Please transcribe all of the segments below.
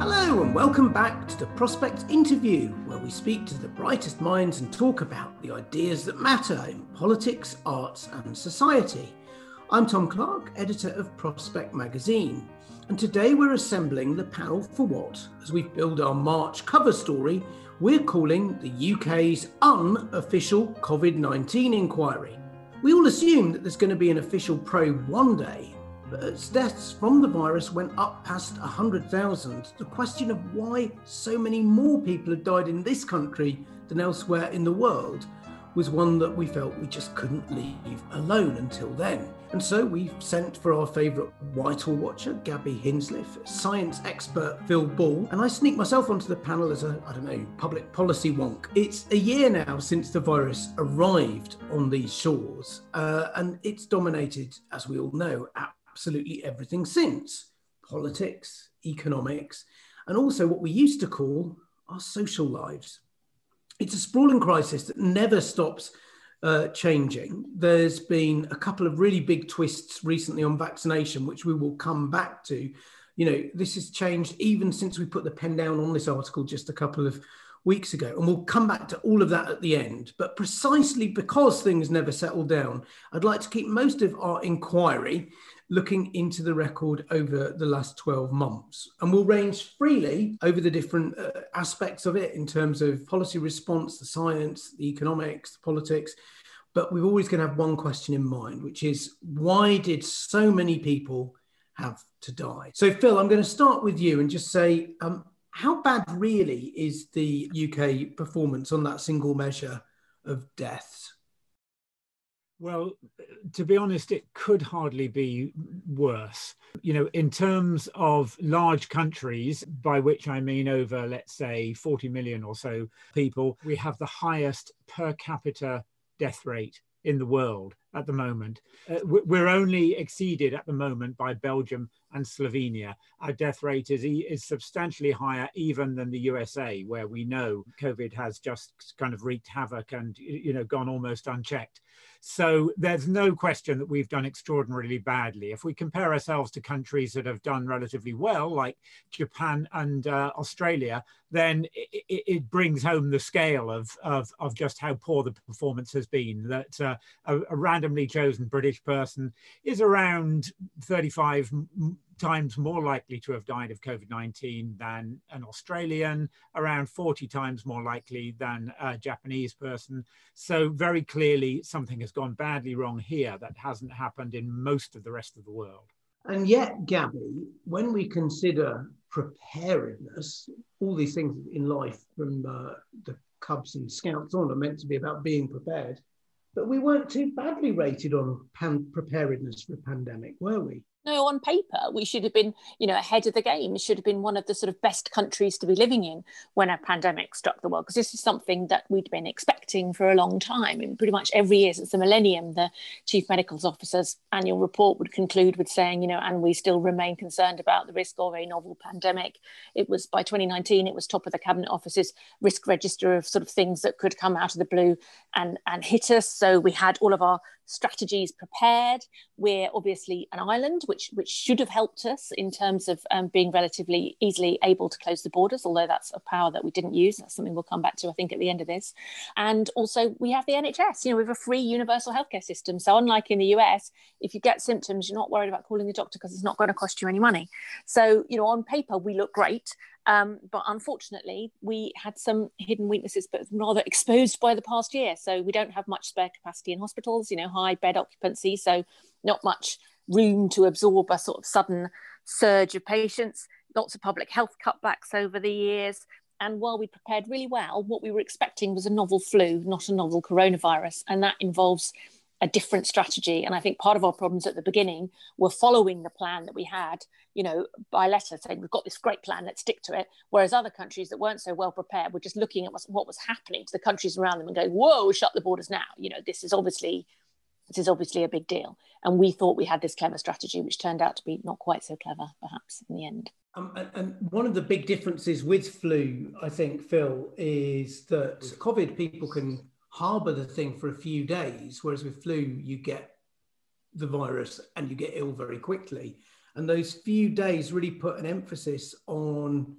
Hello and welcome back to the Prospect interview, where we speak to the brightest minds and talk about the ideas that matter in politics, arts and society. I'm Tom Clark, editor of Prospect magazine, and today we're assembling the panel for what, as we build our March cover story, we're calling the UK's unofficial COVID-19 inquiry. We all assume that there's going to be an official probe one day, but as deaths from the virus went up past 100,000, the question of why so many more people had died in this country than elsewhere in the world was one that we felt we just couldn't leave alone until then. And so we sent for our favourite Whitehall watcher, Gaby Hinsliff, science expert Phil Ball, and I sneaked myself onto the panel as a, public policy wonk. It's a year now since the virus arrived on these shores, and it's dominated, as we all know, absolutely everything since. Politics, economics, and also what we used to call our social lives. It's a sprawling crisis that never stops changing. There's been a couple of really big twists recently on vaccination, which we will come back to. You know, this has changed even since we put the pen down on this article just a couple of weeks ago, and we'll come back to all of that at the end. But precisely because things never settle down, I'd like to keep most of our inquiry looking into the record over the last 12 months. And we'll range freely over the different aspects of it in terms of policy response, the science, the economics, the politics. But we're always going to have one question in mind, which is, why did so many people have to die? So, Phil, I'm going to start with you and just say, how bad really is the UK performance on that single measure of deaths? Well, to be honest, it could hardly be worse. You know, in terms of large countries, by which I mean over, let's say, 40 million or so people, we have the highest per capita death rate in the world at the moment. We're only exceeded at the moment by Belgium and Slovenia. Our death rate is substantially higher even than the USA, where we know COVID has just kind of wreaked havoc and, you know, gone almost unchecked. So there's no question that we've done extraordinarily badly. If we compare ourselves to countries that have done relatively well, like Japan and Australia, then it brings home the scale of just how poor the performance has been. That a randomly chosen British person is around 35 times more likely to have died of COVID-19 than an Australian, around 40 times more likely than a Japanese person. So very clearly something has gone badly wrong here that hasn't happened in most of the rest of the world. And yet, Gaby, when we consider preparedness, all these things in life from the Cubs and Scouts on are meant to be about being prepared, but we weren't too badly rated on preparedness for a pandemic, were we? No, on paper, we should have been, you know, ahead of the game. It should have been one of the sort of best countries to be living in when a pandemic struck the world, because this is something that we'd been expecting for a long time. And pretty much every year since the millennium, the Chief Medical Officer's annual report would conclude with saying, you know, and we still remain concerned about the risk of a novel pandemic. It was, by 2019, it was top of the Cabinet Office's risk register of sort of things that could come out of the blue and hit us. So we had all of our strategies prepared. We're obviously an island, which should have helped us in terms of being relatively easily able to close the borders, although that's a power that we didn't use. That's something we'll come back to, I think, at the end of this. And also we have the NHS. You know, we have a free universal healthcare system. So unlike in the US, if you get symptoms, you're not worried about calling the doctor because it's not going to cost you any money. So, you know, on paper, we look great. But unfortunately, we had some hidden weaknesses, but rather exposed by the past year. So we don't have much spare capacity in hospitals, you know, high bed occupancy. So not much room to absorb a sort of sudden surge of patients, lots of public health cutbacks over the years. And while we prepared really well, what we were expecting was a novel flu, not a novel coronavirus. And that involves a different strategy. And I think part of our problems at the beginning were following the plan that we had, you know, by letter, saying we've got this great plan, let's stick to it. Whereas other countries that weren't so well prepared were just looking at what was happening to the countries around them and going, whoa, shut the borders now. You know, this is obviously a big deal. And we thought we had this clever strategy, which turned out to be not quite so clever, perhaps, in the end. And one of the big differences with flu, I think, Phil, is that COVID people can harbour the thing for a few days, whereas with flu, you get the virus and you get ill very quickly. And those few days really put an emphasis on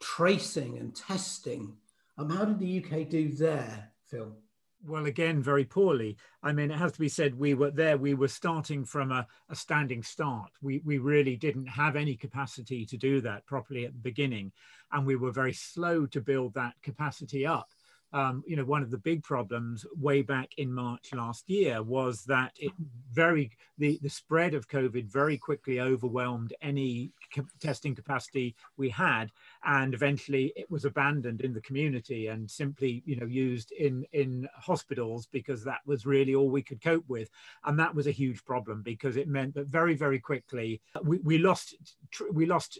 tracing and testing. How did the UK do there, Phil? Well, again, very poorly. I mean, it has to be said, we were starting from a standing start. We really didn't have any capacity to do that properly at the beginning. And we were very slow to build that capacity up. You know, one of the big problems way back in March last year was that the spread of COVID very quickly overwhelmed any testing capacity we had, and eventually it was abandoned in the community and simply, you know, used in hospitals because that was really all we could cope with. And that was a huge problem because it meant that very, very quickly we lost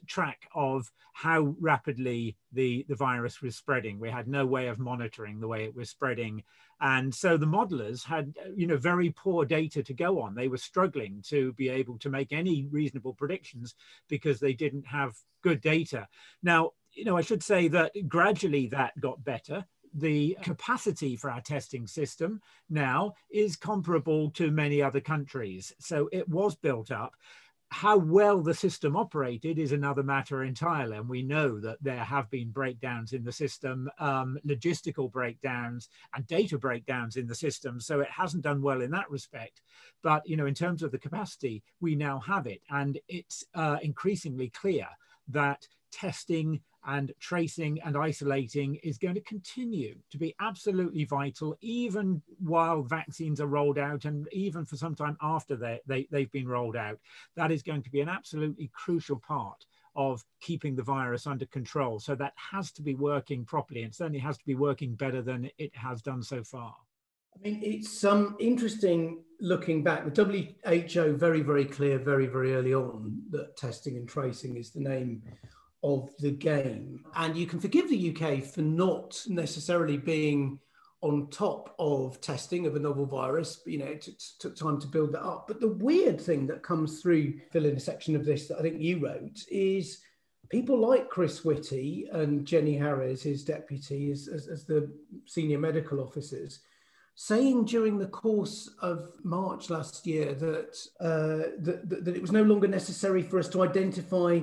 track of how rapidly the virus was spreading. We had no way of monitoring the way it was spreading. And so the modelers had, you know, very poor data to go on. They were struggling to be able to make any reasonable predictions because they didn't have good data. Now, you know, I should say that gradually that got better. The capacity for our testing system now is comparable to many other countries. So it was built up. How well the system operated is another matter entirely. And we know that there have been breakdowns in the system, logistical breakdowns and data breakdowns in the system. So it hasn't done well in that respect. But, you know, in terms of the capacity, we now have it. And it's increasingly clear that testing and tracing and isolating is going to continue to be absolutely vital, even while vaccines are rolled out and even for some time after they've been rolled out. That is going to be an absolutely crucial part of keeping the virus under control. So that has to be working properly, and certainly has to be working better than it has done so far. I mean, it's interesting looking back. The WHO, very, very clear, very, very early on that testing and tracing is the name of the game. And you can forgive the UK for not necessarily being on top of testing of a novel virus. You know, it took time to build that up. But the weird thing that comes through, Phil, in a section of this that I think you wrote, is people like Chris Whitty and Jenny Harris, his deputy, as the senior medical officers, saying during the course of March last year that it was no longer necessary for us to identify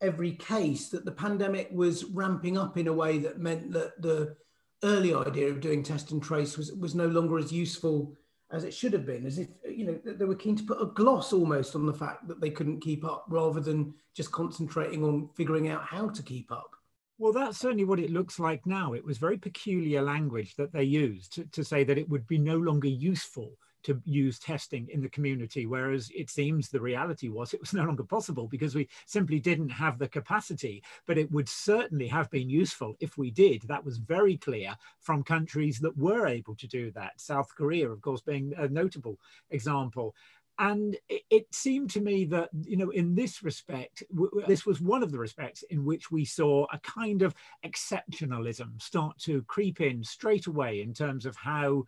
every case, that the pandemic was ramping up in a way that meant that the early idea of doing test and trace was no longer as useful as it should have been, as if, you know, they were keen to put a gloss almost on the fact that they couldn't keep up rather than just concentrating on figuring out how to keep up. Well, that's certainly what it looks like now. It was very peculiar language that they used to say that it would be no longer useful to use testing in the community, whereas it seems the reality was it was no longer possible because we simply didn't have the capacity. But it would certainly have been useful if we did. That was very clear from countries that were able to do that. South Korea, of course, being a notable example. And it seemed to me that, you know, in this respect, this was one of the respects in which we saw a kind of exceptionalism start to creep in straight away in terms of how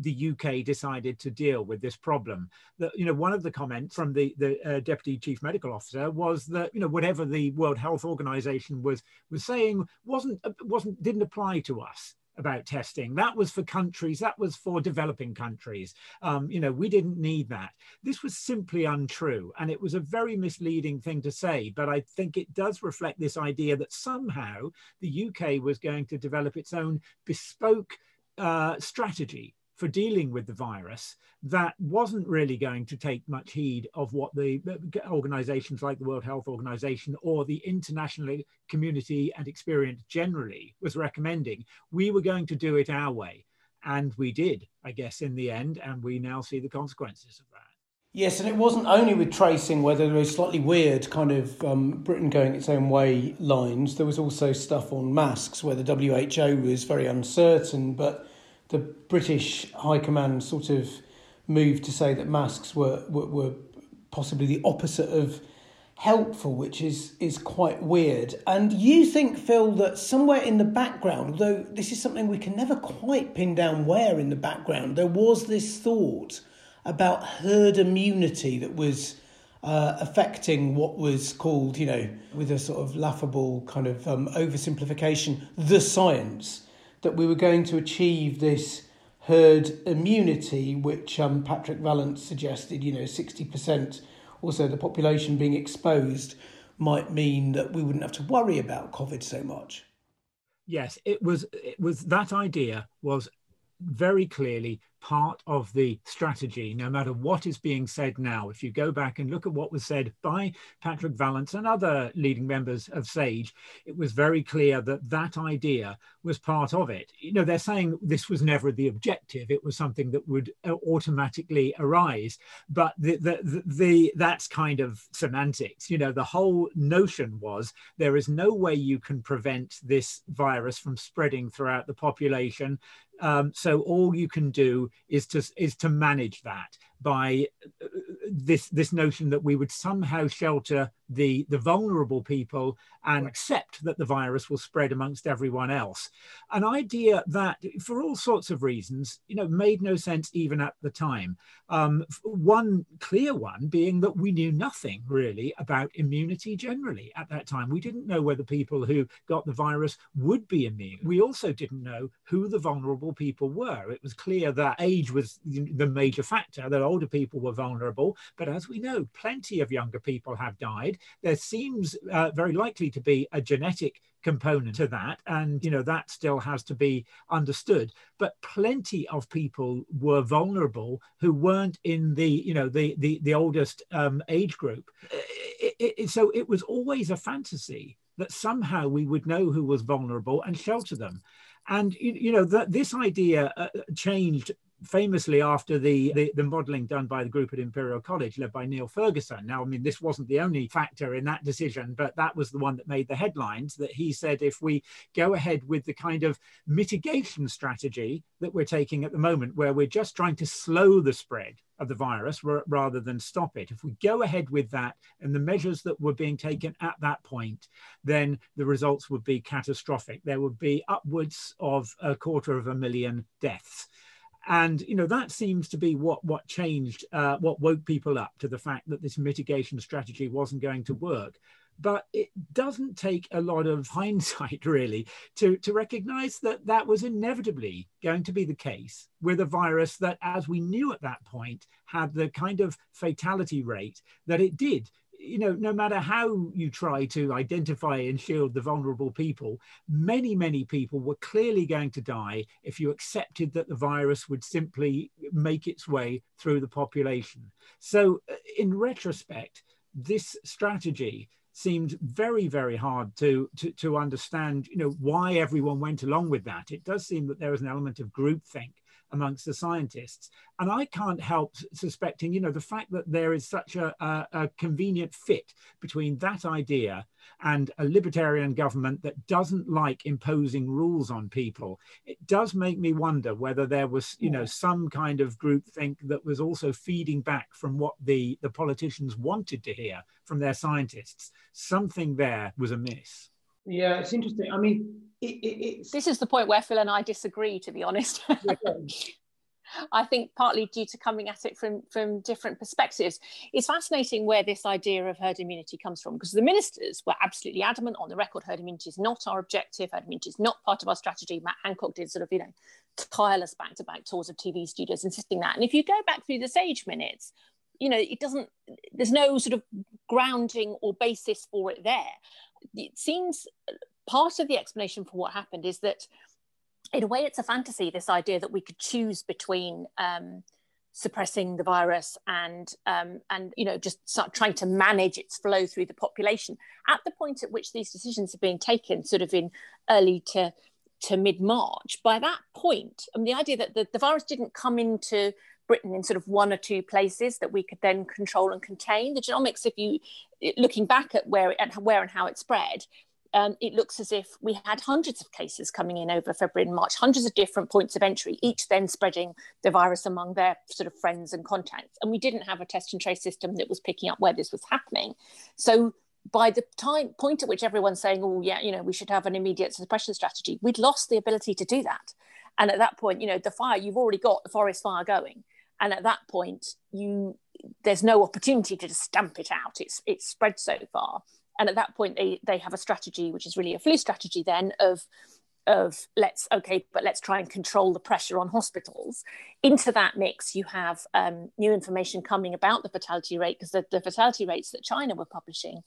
the UK decided to deal with this problem. That, you know, one of the comments from the Deputy Chief Medical Officer was that, you know, whatever the World Health Organisation was saying didn't apply to us. about testing. That was for countries, that was for developing countries. We didn't need that. This was simply untrue. And it was a very misleading thing to say, but I think it does reflect this idea that somehow the UK was going to develop its own bespoke strategy for dealing with the virus that wasn't really going to take much heed of what the organizations like the World Health Organization or the international community and experience generally was recommending. We were going to do it our way. And we did, I guess, in the end. And we now see the consequences of that. Yes, and it wasn't only with tracing where there was slightly weird kind of Britain going its own way lines. There was also stuff on masks where the WHO was very uncertain, but the British high command sort of moved to say that masks were possibly the opposite of helpful, which is quite weird. And you think, Phil, that somewhere in the background, although this is something we can never quite pin down where in the background, there was this thought about herd immunity that was affecting what was called, with a sort of laughable kind of oversimplification, the science, that we were going to achieve this herd immunity, which Patrick Vallance suggested, 60% or so of the population being exposed might mean that we wouldn't have to worry about COVID so much. Yes, it was that idea was very clearly part of the strategy, no matter what is being said now. If you go back and look at what was said by Patrick Vallance and other leading members of SAGE, it was very clear that that idea was part of it. They're saying this was never the objective. It was something that would automatically arise. But that's kind of semantics. The whole notion was there is no way you can prevent this virus from spreading throughout the population. So all you can do is to manage that by this notion that we would somehow shelter the vulnerable people and accept that the virus will spread amongst everyone else. An idea that, for all sorts of reasons, made no sense even at the time. One clear one being that we knew nothing really about immunity generally at that time. We didn't know whether people who got the virus would be immune. We also didn't know who the vulnerable people were. It was clear that age was the major factor, that older people were vulnerable. But as we know, plenty of younger people have died. There seems very likely to be a genetic component to that. And, that still has to be understood. But plenty of people were vulnerable who weren't in the oldest age group. So it was always a fantasy that somehow we would know who was vulnerable and shelter them. And, this idea changed famously after the modelling done by the group at Imperial College led by Neil Ferguson. Now, this wasn't the only factor in that decision, but that was the one that made the headlines, that he said if we go ahead with the kind of mitigation strategy that we're taking at the moment, where we're just trying to slow the spread of the virus rather than stop it. If we go ahead with that and the measures that were being taken at that point, then the results would be catastrophic. There would be upwards of 250,000 deaths. And, that seems to be what changed, what woke people up to the fact that this mitigation strategy wasn't going to work. But it doesn't take a lot of hindsight, really, to recognize that that was inevitably going to be the case with a virus that, as we knew at that point, had the kind of fatality rate that it did. No matter how you try to identify and shield the vulnerable people, many, many people were clearly going to die if you accepted that the virus would simply make its way through the population. So in retrospect, this strategy seemed very, very hard to understand, why everyone went along with that. It does seem that there was an element of groupthink amongst the scientists. And I can't help suspecting, the fact that there is such a convenient fit between that idea and a libertarian government that doesn't like imposing rules on people. It does make me wonder whether there was, some kind of groupthink that was also feeding back from what the politicians wanted to hear from their scientists. Something there was amiss. Yeah, it's interesting. This is the point where Phil and I disagree, to be honest. I think partly due to coming at it from different perspectives. It's fascinating where this idea of herd immunity comes from, because the ministers were absolutely adamant on the record, herd immunity is not our objective, herd immunity is not part of our strategy. Matt Hancock did sort of, you know, tireless back-to-back tours of TV studios insisting that. And if you go back through the SAGE minutes, you know, it doesn't, there's no sort of grounding or basis for it there. It seems part of the explanation for what happened is that, in a way, it's a fantasy, this idea that we could choose between suppressing the virus and you know, just start trying to manage its flow through the population. At the point at which these decisions are being taken, sort of in early to mid-March, by that point, I mean, the idea that the virus didn't come into Britain in sort of one or two places that we could then control and contain. The genomics, if you looking back at where and how it spread, it looks as if we had hundreds of cases coming in over February and March, hundreds of different points of entry, each then spreading the virus among their sort of friends and contacts. And we didn't have a test and trace system that was picking up where this was happening. So by the point at which everyone's saying, oh yeah, you know, we should have an immediate suppression strategy, we'd lost the ability to do that. And at that point, you know, the fire, you've already got the forest fire going. And at that point, there's no opportunity to just stamp it out. It's spread so far. And at that point, they have a strategy, which is really a flu strategy then of let's try and control the pressure on hospitals. Into that mix, you have new information coming about the fatality rate, because the fatality rates that China were publishing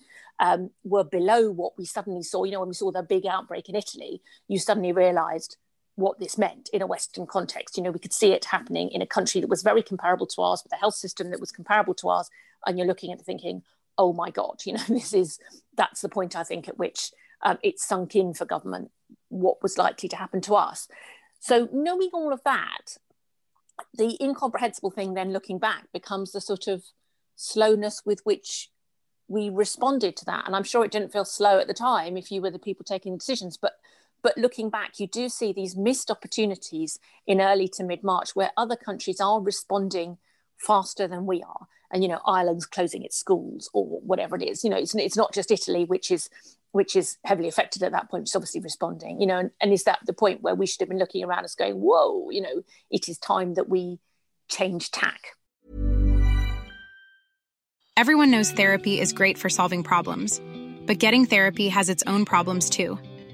were below what we suddenly saw. You know, when we saw the big outbreak in Italy, you suddenly realised what this meant in a Western context. You know, we could see it happening in a country that was very comparable to ours, with a health system that was comparable to ours, and you're looking at it thinking, oh my God, you know, that's the point, I think, at which it sunk in for government what was likely to happen to us. So knowing all of that, the incomprehensible thing then looking back becomes the sort of slowness with which we responded to that. And I'm sure it didn't feel slow at the time if you were the people taking decisions, but looking back, you do see these missed opportunities in early to mid-March where other countries are responding faster than we are. And, you know, Ireland's closing its schools or whatever it is. You know, it's not just Italy, which is heavily affected at that point, which is obviously responding, you know, and is that the point where we should have been looking around us going, whoa, you know, it is time that we change tack. Everyone knows therapy is great for solving problems, but getting therapy has its own problems too,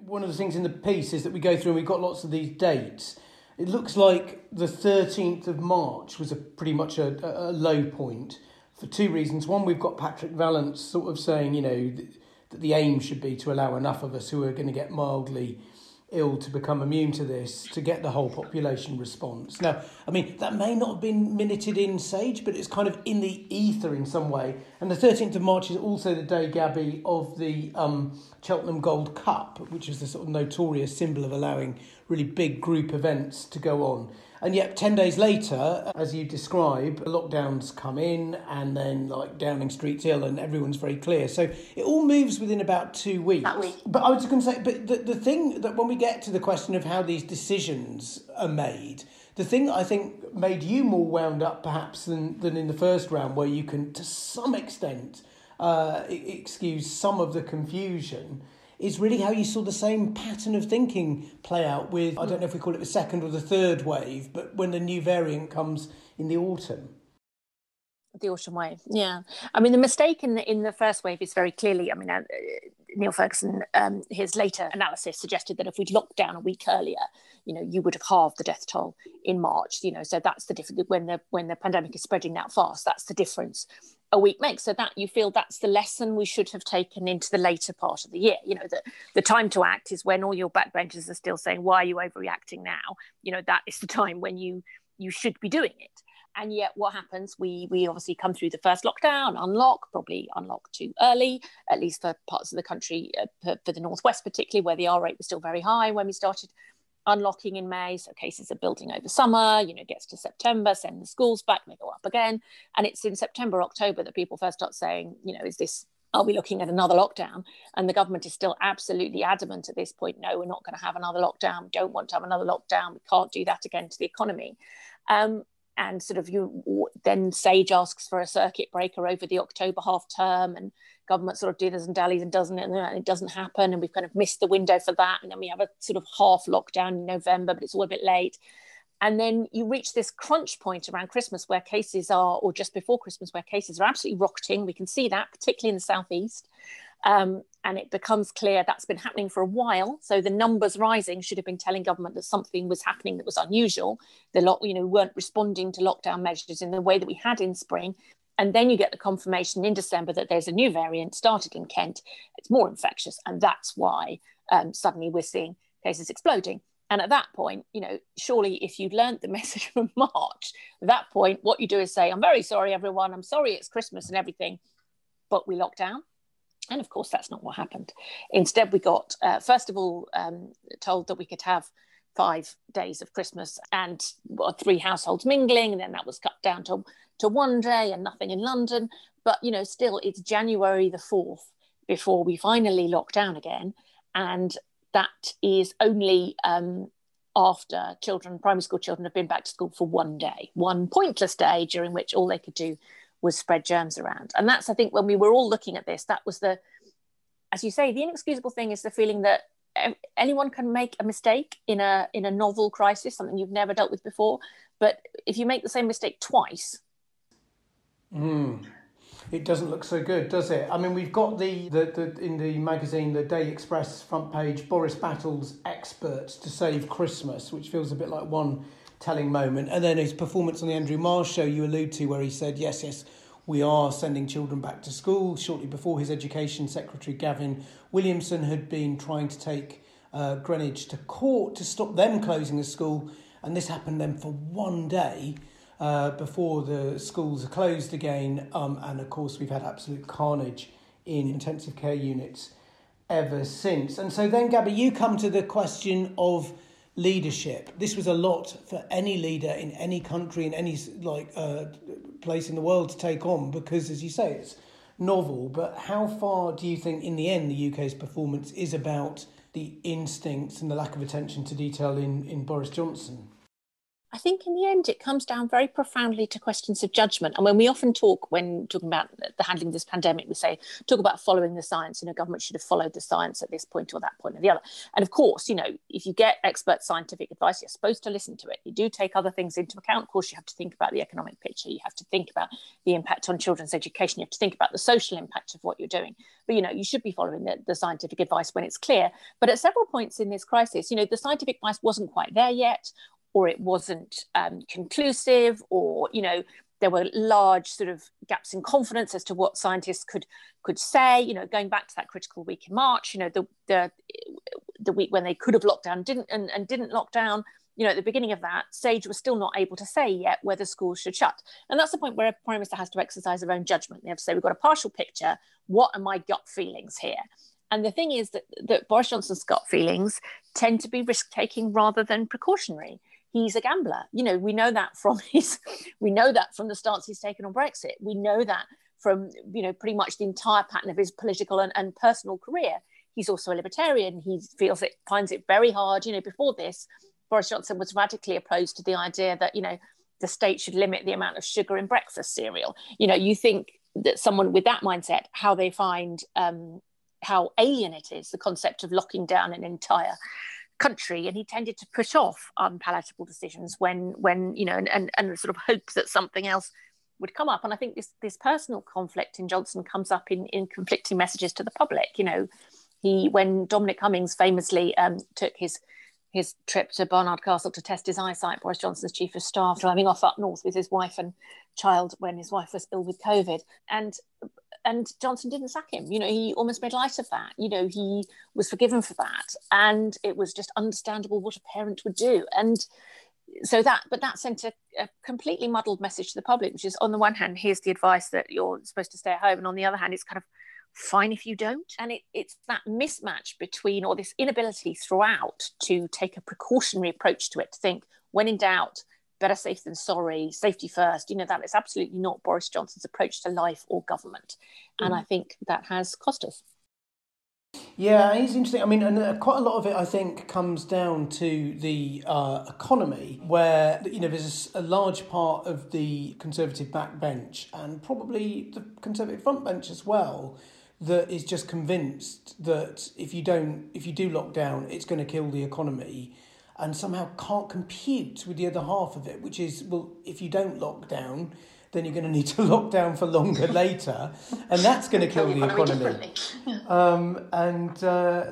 One of the things in the piece is that we go through and we've got lots of these dates. It looks like the 13th of March was pretty much a low point for two reasons. One, we've got Patrick Vallance sort of saying, you know, that the aim should be to allow enough of us who are going to get mildly ill to become immune to this, to get the whole population response. Now, I mean, that may not have been minuted in SAGE, but it's kind of in the ether in some way. And the 13th of March is also the day, Gabby, of the Cheltenham Gold Cup, which is the sort of notorious symbol of allowing really big group events to go on. And yet, 10 days later, as you describe, lockdowns come in and then, like, Downing Street's ill and everyone's very clear. So it all moves within about 2 weeks. That week. But I was going to say, but the thing that when we get to the question of how these decisions are made, The thing that I think made you more wound up perhaps than in the first round, where you can to some extent excuse some of the confusion, is really how you saw the same pattern of thinking play out with, I don't know if we call it the second or the third wave, but when the new variant comes in the autumn. The autumn wave, yeah. I mean, the mistake in the first wave is very clearly, I mean, Neil Ferguson, his later analysis suggested that if we'd locked down a week earlier, you know, you would have halved the death toll in March, you know, so that's the difference. When the pandemic is spreading that fast, that's the difference a week makes. So that you feel that's the lesson we should have taken into the later part of the year. You know, that the time to act is when all your backbenchers are still saying, why are you overreacting now? You know, that is the time when you should be doing it. And yet what happens, we obviously come through the first lockdown, probably unlock too early, at least for parts of the country, for the Northwest particularly, where the R rate was still very high when we started unlocking in May. So cases are building over summer, you know, gets to September, send the schools back, they go up again. And it's in September, October that people first start saying, you know, are we looking at another lockdown? And the government is still absolutely adamant at this point, no, we're not going to have another lockdown, we don't want to have another lockdown, we can't do that again to the economy. And sort of then SAGE asks for a circuit breaker over the October half term, and government sort of dithers and dallies and it doesn't happen, and we've kind of missed the window for that, and then we have a sort of half lockdown in November, but it's all a bit late. And then you reach this crunch point around Christmas where cases are, or just before Christmas, where cases are absolutely rocketing. We can see that, particularly in the southeast. And it becomes clear that's been happening for a while. So the numbers rising should have been telling government that something was happening that was unusual. We weren't responding to lockdown measures in the way that we had in spring. And then you get the confirmation in December that there's a new variant started in Kent. It's more infectious. And that's why suddenly we're seeing cases exploding. And at that point, you know, surely if you'd learnt the message from March, at that point, what you do is say, I'm very sorry, everyone. I'm sorry it's Christmas and everything, but we locked down. And of course, that's not what happened. Instead, we got, first of all, told that we could have 5 days of Christmas and 3 households mingling. And then that was cut down to 1 day and nothing in London. But, you know, still, it's January the 4th before we finally lock down again. And that is only after primary school children have been back to school for 1 day, one pointless day during which all they could do was spread germs around. And that's, I think, when we were all looking at this, that was the, as you say, the inexcusable thing is the feeling that anyone can make a mistake in a novel crisis, something you've never dealt with before. But if you make the same mistake twice. It doesn't look so good, does it? I mean, we've got the in the magazine, the Daily Express front page, Boris Battle's experts to save Christmas, which feels a bit like one telling moment. And then his performance on the Andrew Marr show you allude to, where he said, yes, we are sending children back to school, shortly before his Education Secretary Gavin Williamson had been trying to take Greenwich to court to stop them closing the school. And this happened then for 1 day before the schools are closed again. And of course, we've had absolute carnage in intensive care units ever since. And so then, Gabby, you come to the question of leadership. This was a lot for any leader in any country, in any place in the world to take on, because, as you say, it's novel. But how far do you think, in the end, the UK's performance is about the instincts and the lack of attention to detail in Boris Johnson? I think in the end it comes down very profoundly to questions of judgment. And when we often talk, when talking about the handling of this pandemic, we say, talk about following the science, you know, government should have followed the science at this point or that point or the other. And of course, you know, if you get expert scientific advice, you're supposed to listen to it. You do take other things into account. Of course, you have to think about the economic picture. You have to think about the impact on children's education. You have to think about the social impact of what you're doing. But, you know, you should be following the scientific advice when it's clear. But at several points in this crisis, you know, the scientific advice wasn't quite there yet, or it wasn't conclusive, or, you know, there were large sort of gaps in confidence as to what scientists could say. You know, going back to that critical week in March, you know, the week when they could have locked down didn't lock down. You know, at the beginning of that, SAGE was still not able to say yet whether schools should shut. And that's the point where a Prime Minister has to exercise their own judgment. They have to say, we've got a partial picture. What are my gut feelings here? And the thing is that Boris Johnson's gut feelings tend to be risk-taking rather than precautionary. He's a gambler. You know, we know that from the stance he's taken on Brexit. We know that from, you know, pretty much the entire pattern of his political and personal career. He's also a libertarian. He finds it very hard. You know, before this, Boris Johnson was radically opposed to the idea that, you know, the state should limit the amount of sugar in breakfast cereal. You know, you think that someone with that mindset, how they find how alien it is, the concept of locking down an entire country. And he tended to push off unpalatable decisions when you know, and sort of hope that something else would come up. And I think this personal conflict in Johnson comes up in conflicting messages to the public. You know, when Dominic Cummings famously took his trip to Barnard Castle to test his eyesight, Boris Johnson's chief of staff, driving off up north with his wife and child when his wife was ill with COVID. And Johnson didn't sack him. You know, he almost made light of that. You know, he was forgiven for that. And it was just understandable what a parent would do. And so that sent a completely muddled message to the public, which is, on the one hand, here's the advice that you're supposed to stay at home. And on the other hand, it's kind of fine if you don't. And it's that mismatch between, or this inability throughout to take a precautionary approach to it, to think, when in doubt, better safe than sorry, safety first. You know, that is absolutely not Boris Johnson's approach to life or government. And I think that has cost us. Yeah, it's interesting. I mean, and quite a lot of it, I think, comes down to the economy, where, you know, there's a large part of the Conservative backbench and probably the Conservative frontbench as well that is just convinced that if you do lock down, it's going to kill the economy, and somehow can't compute with the other half of it, which is, well, if you don't lock down, then you're going to need to lock down for longer later, and that's going to kill the economy.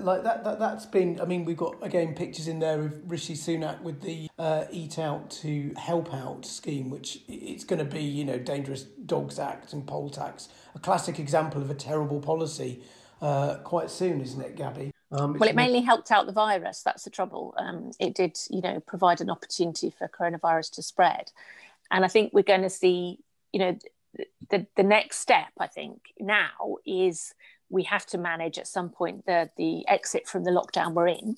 Like that's been, I mean, we've got, again, pictures in there of Rishi Sunak with the Eat Out to Help Out scheme, which it's going to be, you know, Dangerous Dogs Act and poll tax, a classic example of a terrible policy quite soon, isn't it, Gabby? Well, it mainly helped out the virus. That's the trouble. It did, you know, provide an opportunity for coronavirus to spread. And I think we're going to see, you know, the next step, I think, now is we have to manage at some point the exit from the lockdown we're in.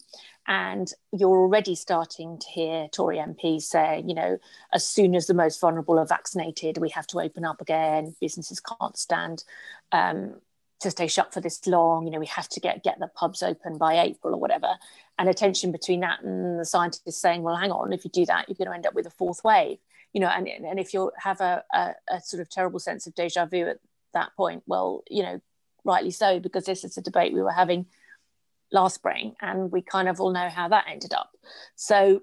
And you're already starting to hear Tory MPs say, you know, as soon as the most vulnerable are vaccinated, we have to open up again. Businesses can't stand to stay shut for this long. You know, we have to get the pubs open by April or whatever. And a tension between that and the scientists saying, well, hang on, if you do that, you're going to end up with a fourth wave. You know, and if you have a sort of terrible sense of déjà vu at that point, well, you know, rightly so, because this is a debate we were having last spring, and we kind of all know how that ended up. So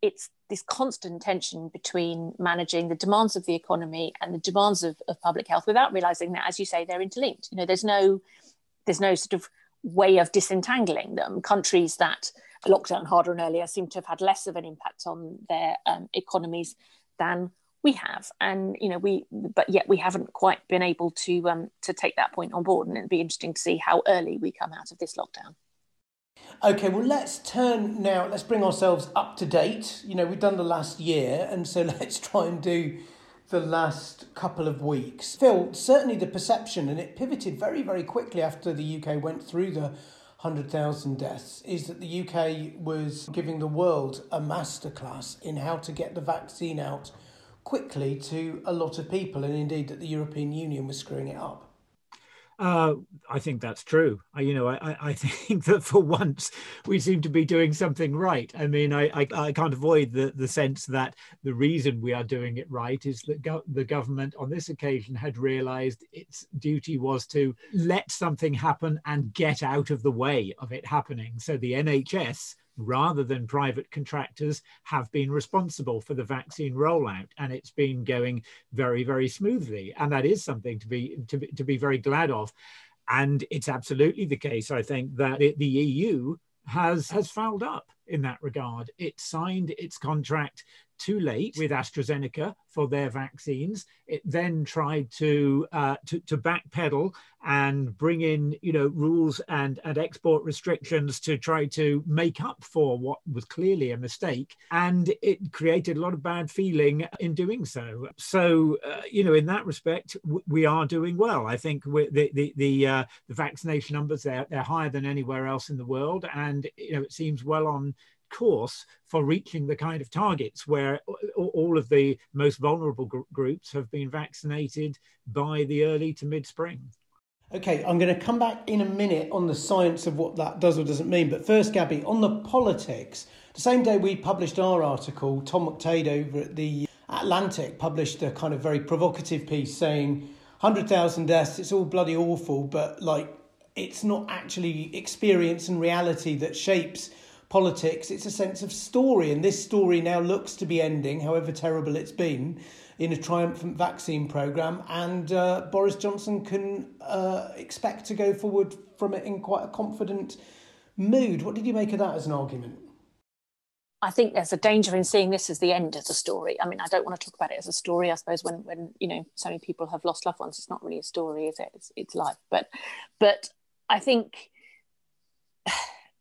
it's this constant tension between managing the demands of the economy and the demands of public health, without realising that, as you say, they're interlinked. You know, there's no sort of way of disentangling them. Countries that locked down harder and earlier seem to have had less of an impact on their economies than we have, and you know, but yet we haven't quite been able to take that point on board, and it'd be interesting to see how early we come out of this lockdown. Okay, well, let's bring ourselves up to date. You know, we've done the last year, and so let's try and do the last couple of weeks. Phil, certainly the perception, and it pivoted very, very quickly after the UK went through the 100,000 deaths, is that the UK was giving the world a masterclass in how to get the vaccine out quickly to a lot of people, and indeed that the European Union was screwing it up. I think that's true. I think that for once we seem to be doing something right. I mean, I can't avoid the sense that the reason we are doing it right is that the government on this occasion had realised its duty was to let something happen and get out of the way of it happening. So the NHS, rather than private contractors, have been responsible for the vaccine rollout, and it's been going very, very smoothly. And that is something to be very glad of. And it's absolutely the case, I think, that the EU has fouled up in that regard. It signed its contract too late with AstraZeneca for their vaccines. It then tried to backpedal and bring in, you know, rules and export restrictions to try to make up for what was clearly a mistake. And it created a lot of bad feeling in doing so. So, you know, in that respect, we are doing well. I think the vaccination numbers, they're higher than anywhere else in the world. And, you know, it seems well on course for reaching the kind of targets where all of the most vulnerable groups have been vaccinated by the early to mid-spring. Okay, I'm going to come back in a minute on the science of what that does or doesn't mean. But first, Gabby, on the politics, The same day we published our article, Tom McTade over at the Atlantic published a kind of very provocative piece saying 100,000 deaths, it's all bloody awful, but like it's not actually experience and reality that shapes politics, it's a sense of story. And this story now looks to be ending, however terrible it's been, in a triumphant vaccine programme, and Boris Johnson can expect to go forward from it in quite a confident mood. What did you make of that as an argument? I think there's a danger in seeing this as the end of the story. I mean, I don't want to talk about it as a story, I suppose, when you know, so many people have lost loved ones. It's not really a story, is it? It's life. But I think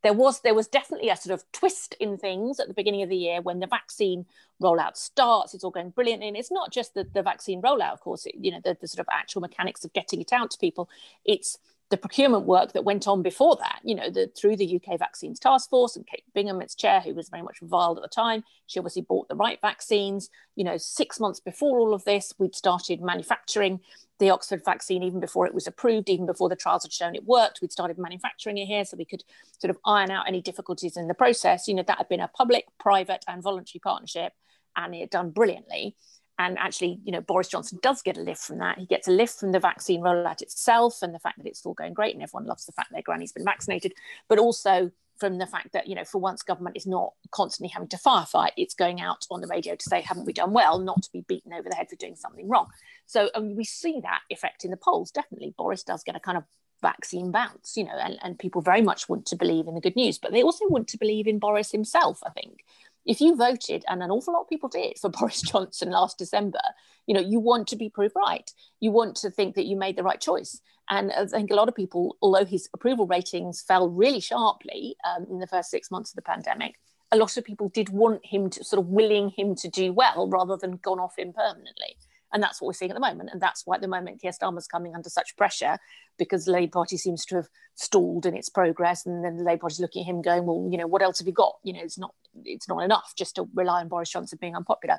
there was definitely a sort of twist in things at the beginning of the year when the vaccine rollout starts. It's all going brilliantly. And it's not just the vaccine rollout, of course, it, you know, the sort of actual mechanics of getting it out to people. It's the procurement work that went on before that, you know, through the UK Vaccines Task Force and Kate Bingham, its chair, who was very much reviled at the time. She obviously bought the right vaccines. You know, 6 months before all of this, we'd started manufacturing the Oxford vaccine even before it was approved, even before the trials had shown it worked. We'd started manufacturing it here so we could sort of iron out any difficulties in the process. You know, that had been a public, private and voluntary partnership and it had done brilliantly. And actually, you know, Boris Johnson does get a lift from that. He gets a lift from the vaccine rollout itself and the fact that it's all going great and everyone loves the fact their granny's been vaccinated, but also from the fact that, you know, for once government is not constantly having to firefight. It's going out on the radio to say, haven't we done well, not to be beaten over the head for doing something wrong. So we see that effect in the polls, definitely. Boris does get a kind of vaccine bounce, you know, and people very much want to believe in the good news, but they also want to believe in Boris himself, I think. If you voted, and an awful lot of people did for Boris Johnson last December, you know, you want to be proved right. You want to think that you made the right choice. And I think a lot of people, although his approval ratings fell really sharply in the first 6 months of the pandemic, a lot of people did want him to sort of willing him to do well rather than gone off him permanently. And that's what we're seeing at the moment. And that's why at the moment Keir Starmer's coming under such pressure, because the Labour Party seems to have stalled in its progress. And then the Labour Party's looking at him going, well, you know, what else have you got? You know, it's not enough just to rely on Boris Johnson being unpopular.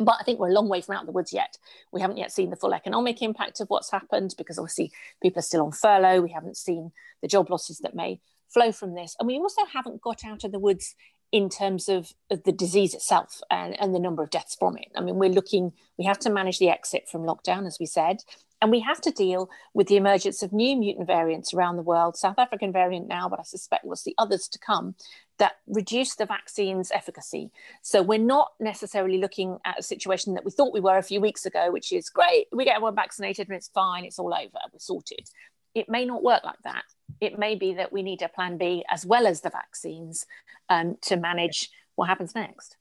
But I think we're a long way from out of the woods yet. We haven't yet seen the full economic impact of what's happened, because obviously people are still on furlough. We haven't seen the job losses that may flow from this. And we also haven't got out of the woods in terms of the disease itself and the number of deaths from it. I mean, we have to manage the exit from lockdown, as we said, and we have to deal with the emergence of new mutant variants around the world, South African variant now, but I suspect we'll see others to come, that reduce the vaccine's efficacy. So we're not necessarily looking at a situation that we thought we were a few weeks ago, which is great, we get everyone vaccinated and it's fine, it's all over, we're sorted. It may not work like that. It may be that we need a plan B as well as the vaccines to manage what happens next.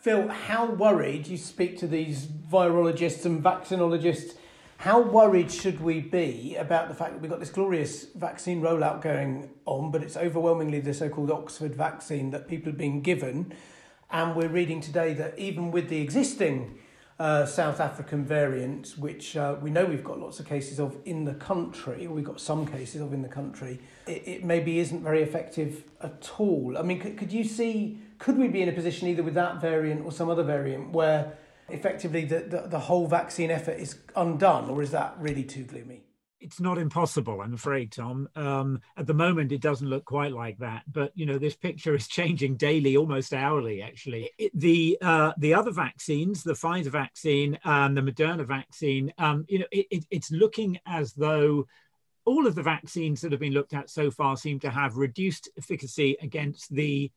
Phil, how worried, you speak to these virologists and vaccinologists, how worried should we be about the fact that we've got this glorious vaccine rollout going on, but it's overwhelmingly the so-called Oxford vaccine that people have been given? And we're reading today that even with the existing South African variant, which we know we've got lots of cases of in the country, or we've got some cases of in the country, it maybe isn't very effective at all. I mean, could we be in a position either with that variant or some other variant where effectively the whole vaccine effort is undone, or is that really too gloomy? It's not impossible, I'm afraid, Tom. At the moment, it doesn't look quite like that. But, you know, this picture is changing daily, almost hourly, actually. The other vaccines, the Pfizer vaccine and the Moderna vaccine, you know, it's looking as though all of the vaccines that have been looked at so far seem to have reduced efficacy against the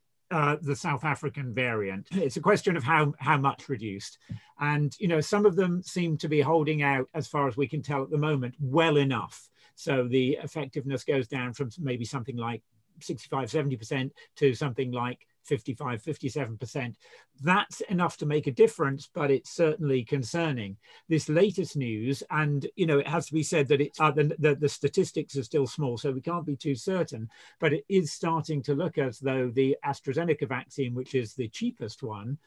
South African variant. It's a question of how much reduced. And, you know, some of them seem to be holding out, as far as we can tell at the moment, well enough. So the effectiveness goes down from maybe something like 65, 70% to something like 55, 57%. That's enough to make a difference, but it's certainly concerning. This latest news, and you know, it has to be said that it's the statistics are still small, so we can't be too certain, but it is starting to look as though the AstraZeneca vaccine, which is the cheapest one,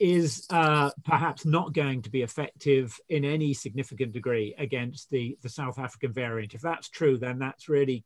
is perhaps not going to be effective in any significant degree against the South African variant. If that's true, then that's really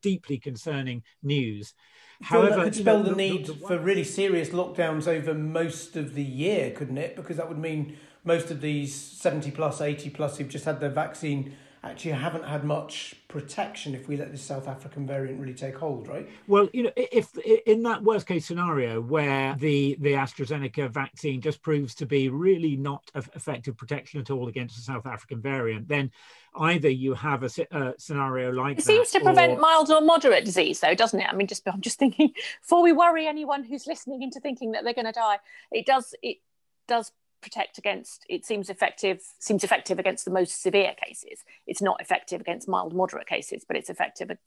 deeply concerning news. However, that could spell the need for really serious lockdowns over most of the year, couldn't it? Because that would mean most of these 70 plus, 80 plus who've just had their vaccine actually haven't had much protection if we let this South African variant really take hold, right? Well, you know, if in that worst case scenario where the AstraZeneca vaccine just proves to be really not effective protection at all against the South African variant, then either you have a scenario like that. It seems to prevent mild or moderate disease, though, doesn't it? I mean, I'm just thinking, before we worry anyone who's listening into thinking that they're going to die, it does protect against, it seems effective against the most severe cases. It's not effective against mild, moderate cases, but it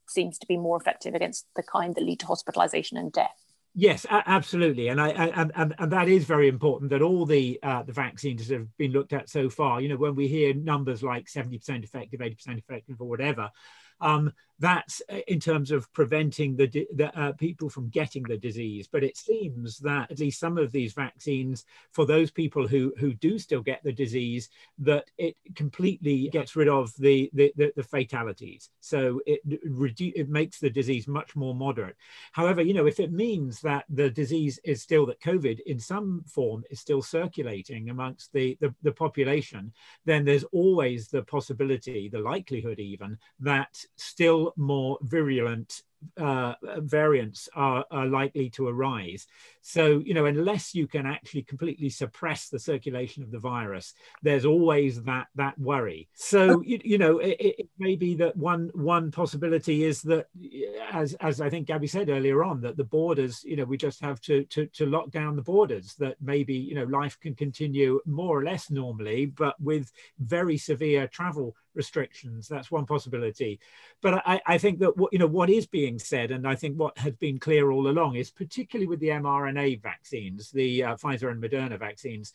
seems to be more effective against the kind that lead to hospitalisation and death. Yes, absolutely, and that is very important. That all the vaccines that have been looked at so far, you know, when we hear numbers like 70% effective, 80% effective, or whatever, that's in terms of preventing the people from getting the disease. But it seems that at least some of these vaccines, for those people who do still get the disease, that it completely gets rid of the fatalities. So it makes the disease much more moderate. However, you know, if it means that the disease is still, that COVID in some form is still circulating amongst the population, then there's always the possibility, the likelihood even, that still more virulent variants are likely to arise. So, you know, unless you can actually completely suppress the circulation of the virus, there's always that worry. So, you know, it may be that one possibility is that, as I think Gaby said earlier on, that the borders, you know, we just have to lock down the borders, that maybe, you know, life can continue more or less normally, but with very severe travel restrictions. That's one possibility. But I think that, you know, what is being said, and I think what has been clear all along, is particularly with the mRNA vaccines, the Pfizer and Moderna vaccines,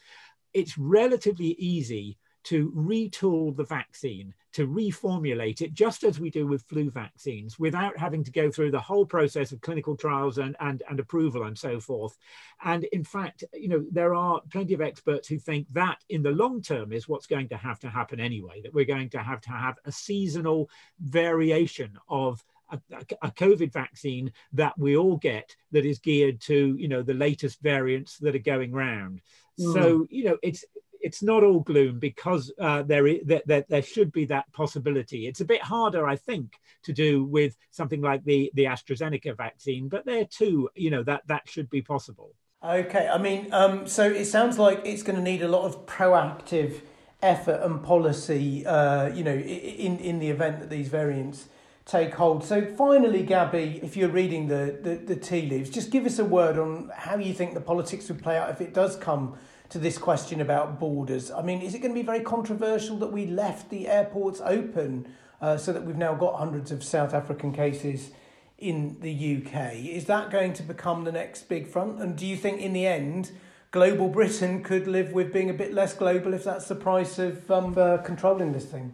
it's relatively easy to retool the vaccine, to reformulate it, just as we do with flu vaccines, without having to go through the whole process of clinical trials and approval and so forth. And in fact, you know, there are plenty of experts who think that in the long term is what's going to happen anyway, that we're going to have a seasonal variation of a COVID vaccine that we all get, that is geared to, you know, the latest variants that are going round. Mm. So, you know, it's not all gloom, because there should be that possibility. It's a bit harder, I think, to do with something like the AstraZeneca vaccine, but there too, you know, that should be possible. Okay, I mean, so it sounds like it's going to need a lot of proactive effort and policy, you know, in the event that these variants take hold. So finally, Gaby, if you're reading the tea leaves, just give us a word on how you think the politics would play out if it does come to this question about borders. I mean, is it going to be very controversial that we left the airports open so that we've now got hundreds of South African cases in the UK? Is that going to become the next big front? And do you think in the end, global Britain could live with being a bit less global if that's the price of controlling this thing?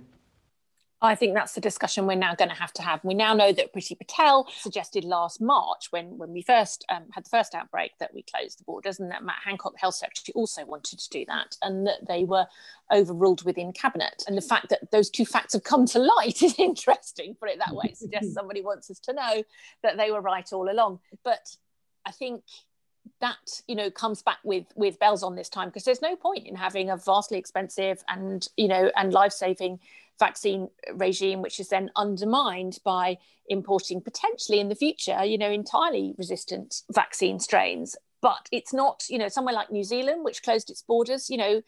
I think that's the discussion we're now going to have. We now know that Priti Patel suggested last March, when we first had the first outbreak, that we closed the borders, and that Matt Hancock, the Health Secretary, also wanted to do that, and that they were overruled within Cabinet. And the fact that those two facts have come to light is interesting, put it that way. It suggests somebody wants us to know that they were right all along. But I think that, you know, comes back with bells on this time, because there's no point in having a vastly expensive and, you know, and life-saving vaccine regime, which is then undermined by importing potentially in the future, you know, entirely resistant vaccine strains. But it's not, you know, somewhere like New Zealand, which closed its borders, you know,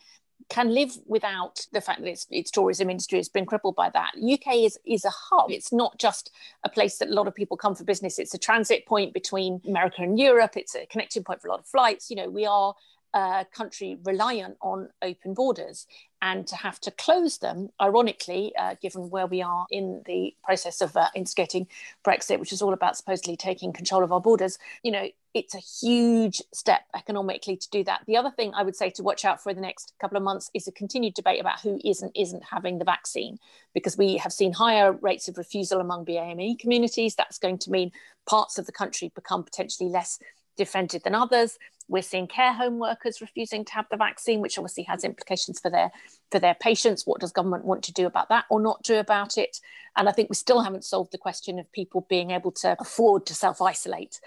can live without the fact that its tourism industry has been crippled by that. UK is a hub. It's not just a place that a lot of people come for business. It's a transit point between America and Europe. It's a connection point for a lot of flights. You know, we are a country reliant on open borders, and to have to close them, ironically, given where we are in the process of instigating Brexit, which is all about supposedly taking control of our borders, you know, it's a huge step economically to do that. The other thing I would say to watch out for the next couple of months is a continued debate about who isn't having the vaccine, because we have seen higher rates of refusal among BAME communities. That's going to mean parts of the country become potentially less defended than others. We're seeing care home workers refusing to have the vaccine, which obviously has implications for their patients. What does government want to do about that or not do about it? And I think we still haven't solved the question of people being able to afford to self-isolate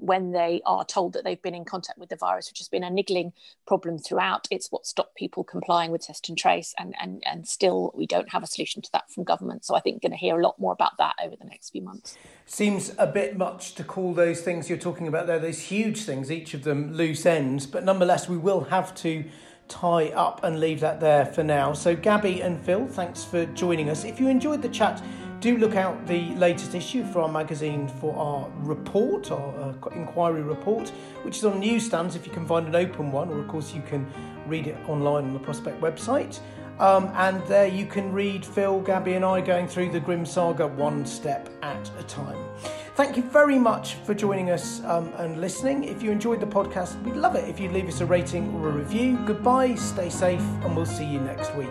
when they are told that they've been in contact with the virus, which has been a niggling problem throughout. It's what stopped people complying with test and trace, and still we don't have a solution to that from government. So I think going to hear a lot more about that over the next few months. Seems a bit much to call those things you're talking about there, those huge things, each of them loose ends, but nonetheless we will have to tie up and leave that there for now. So Gaby and Phil, thanks for joining us. If you enjoyed the chat, do look out the latest issue for our magazine for our report, our inquiry report, which is on newsstands if you can find an open one, or of course you can read it online on the Prospect website. And there you can read Phil, Gaby and I going through the grim saga one step at a time. Thank you very much for joining us and listening. If you enjoyed the podcast, we'd love it if you'd leave us a rating or a review. Goodbye, stay safe, and we'll see you next week.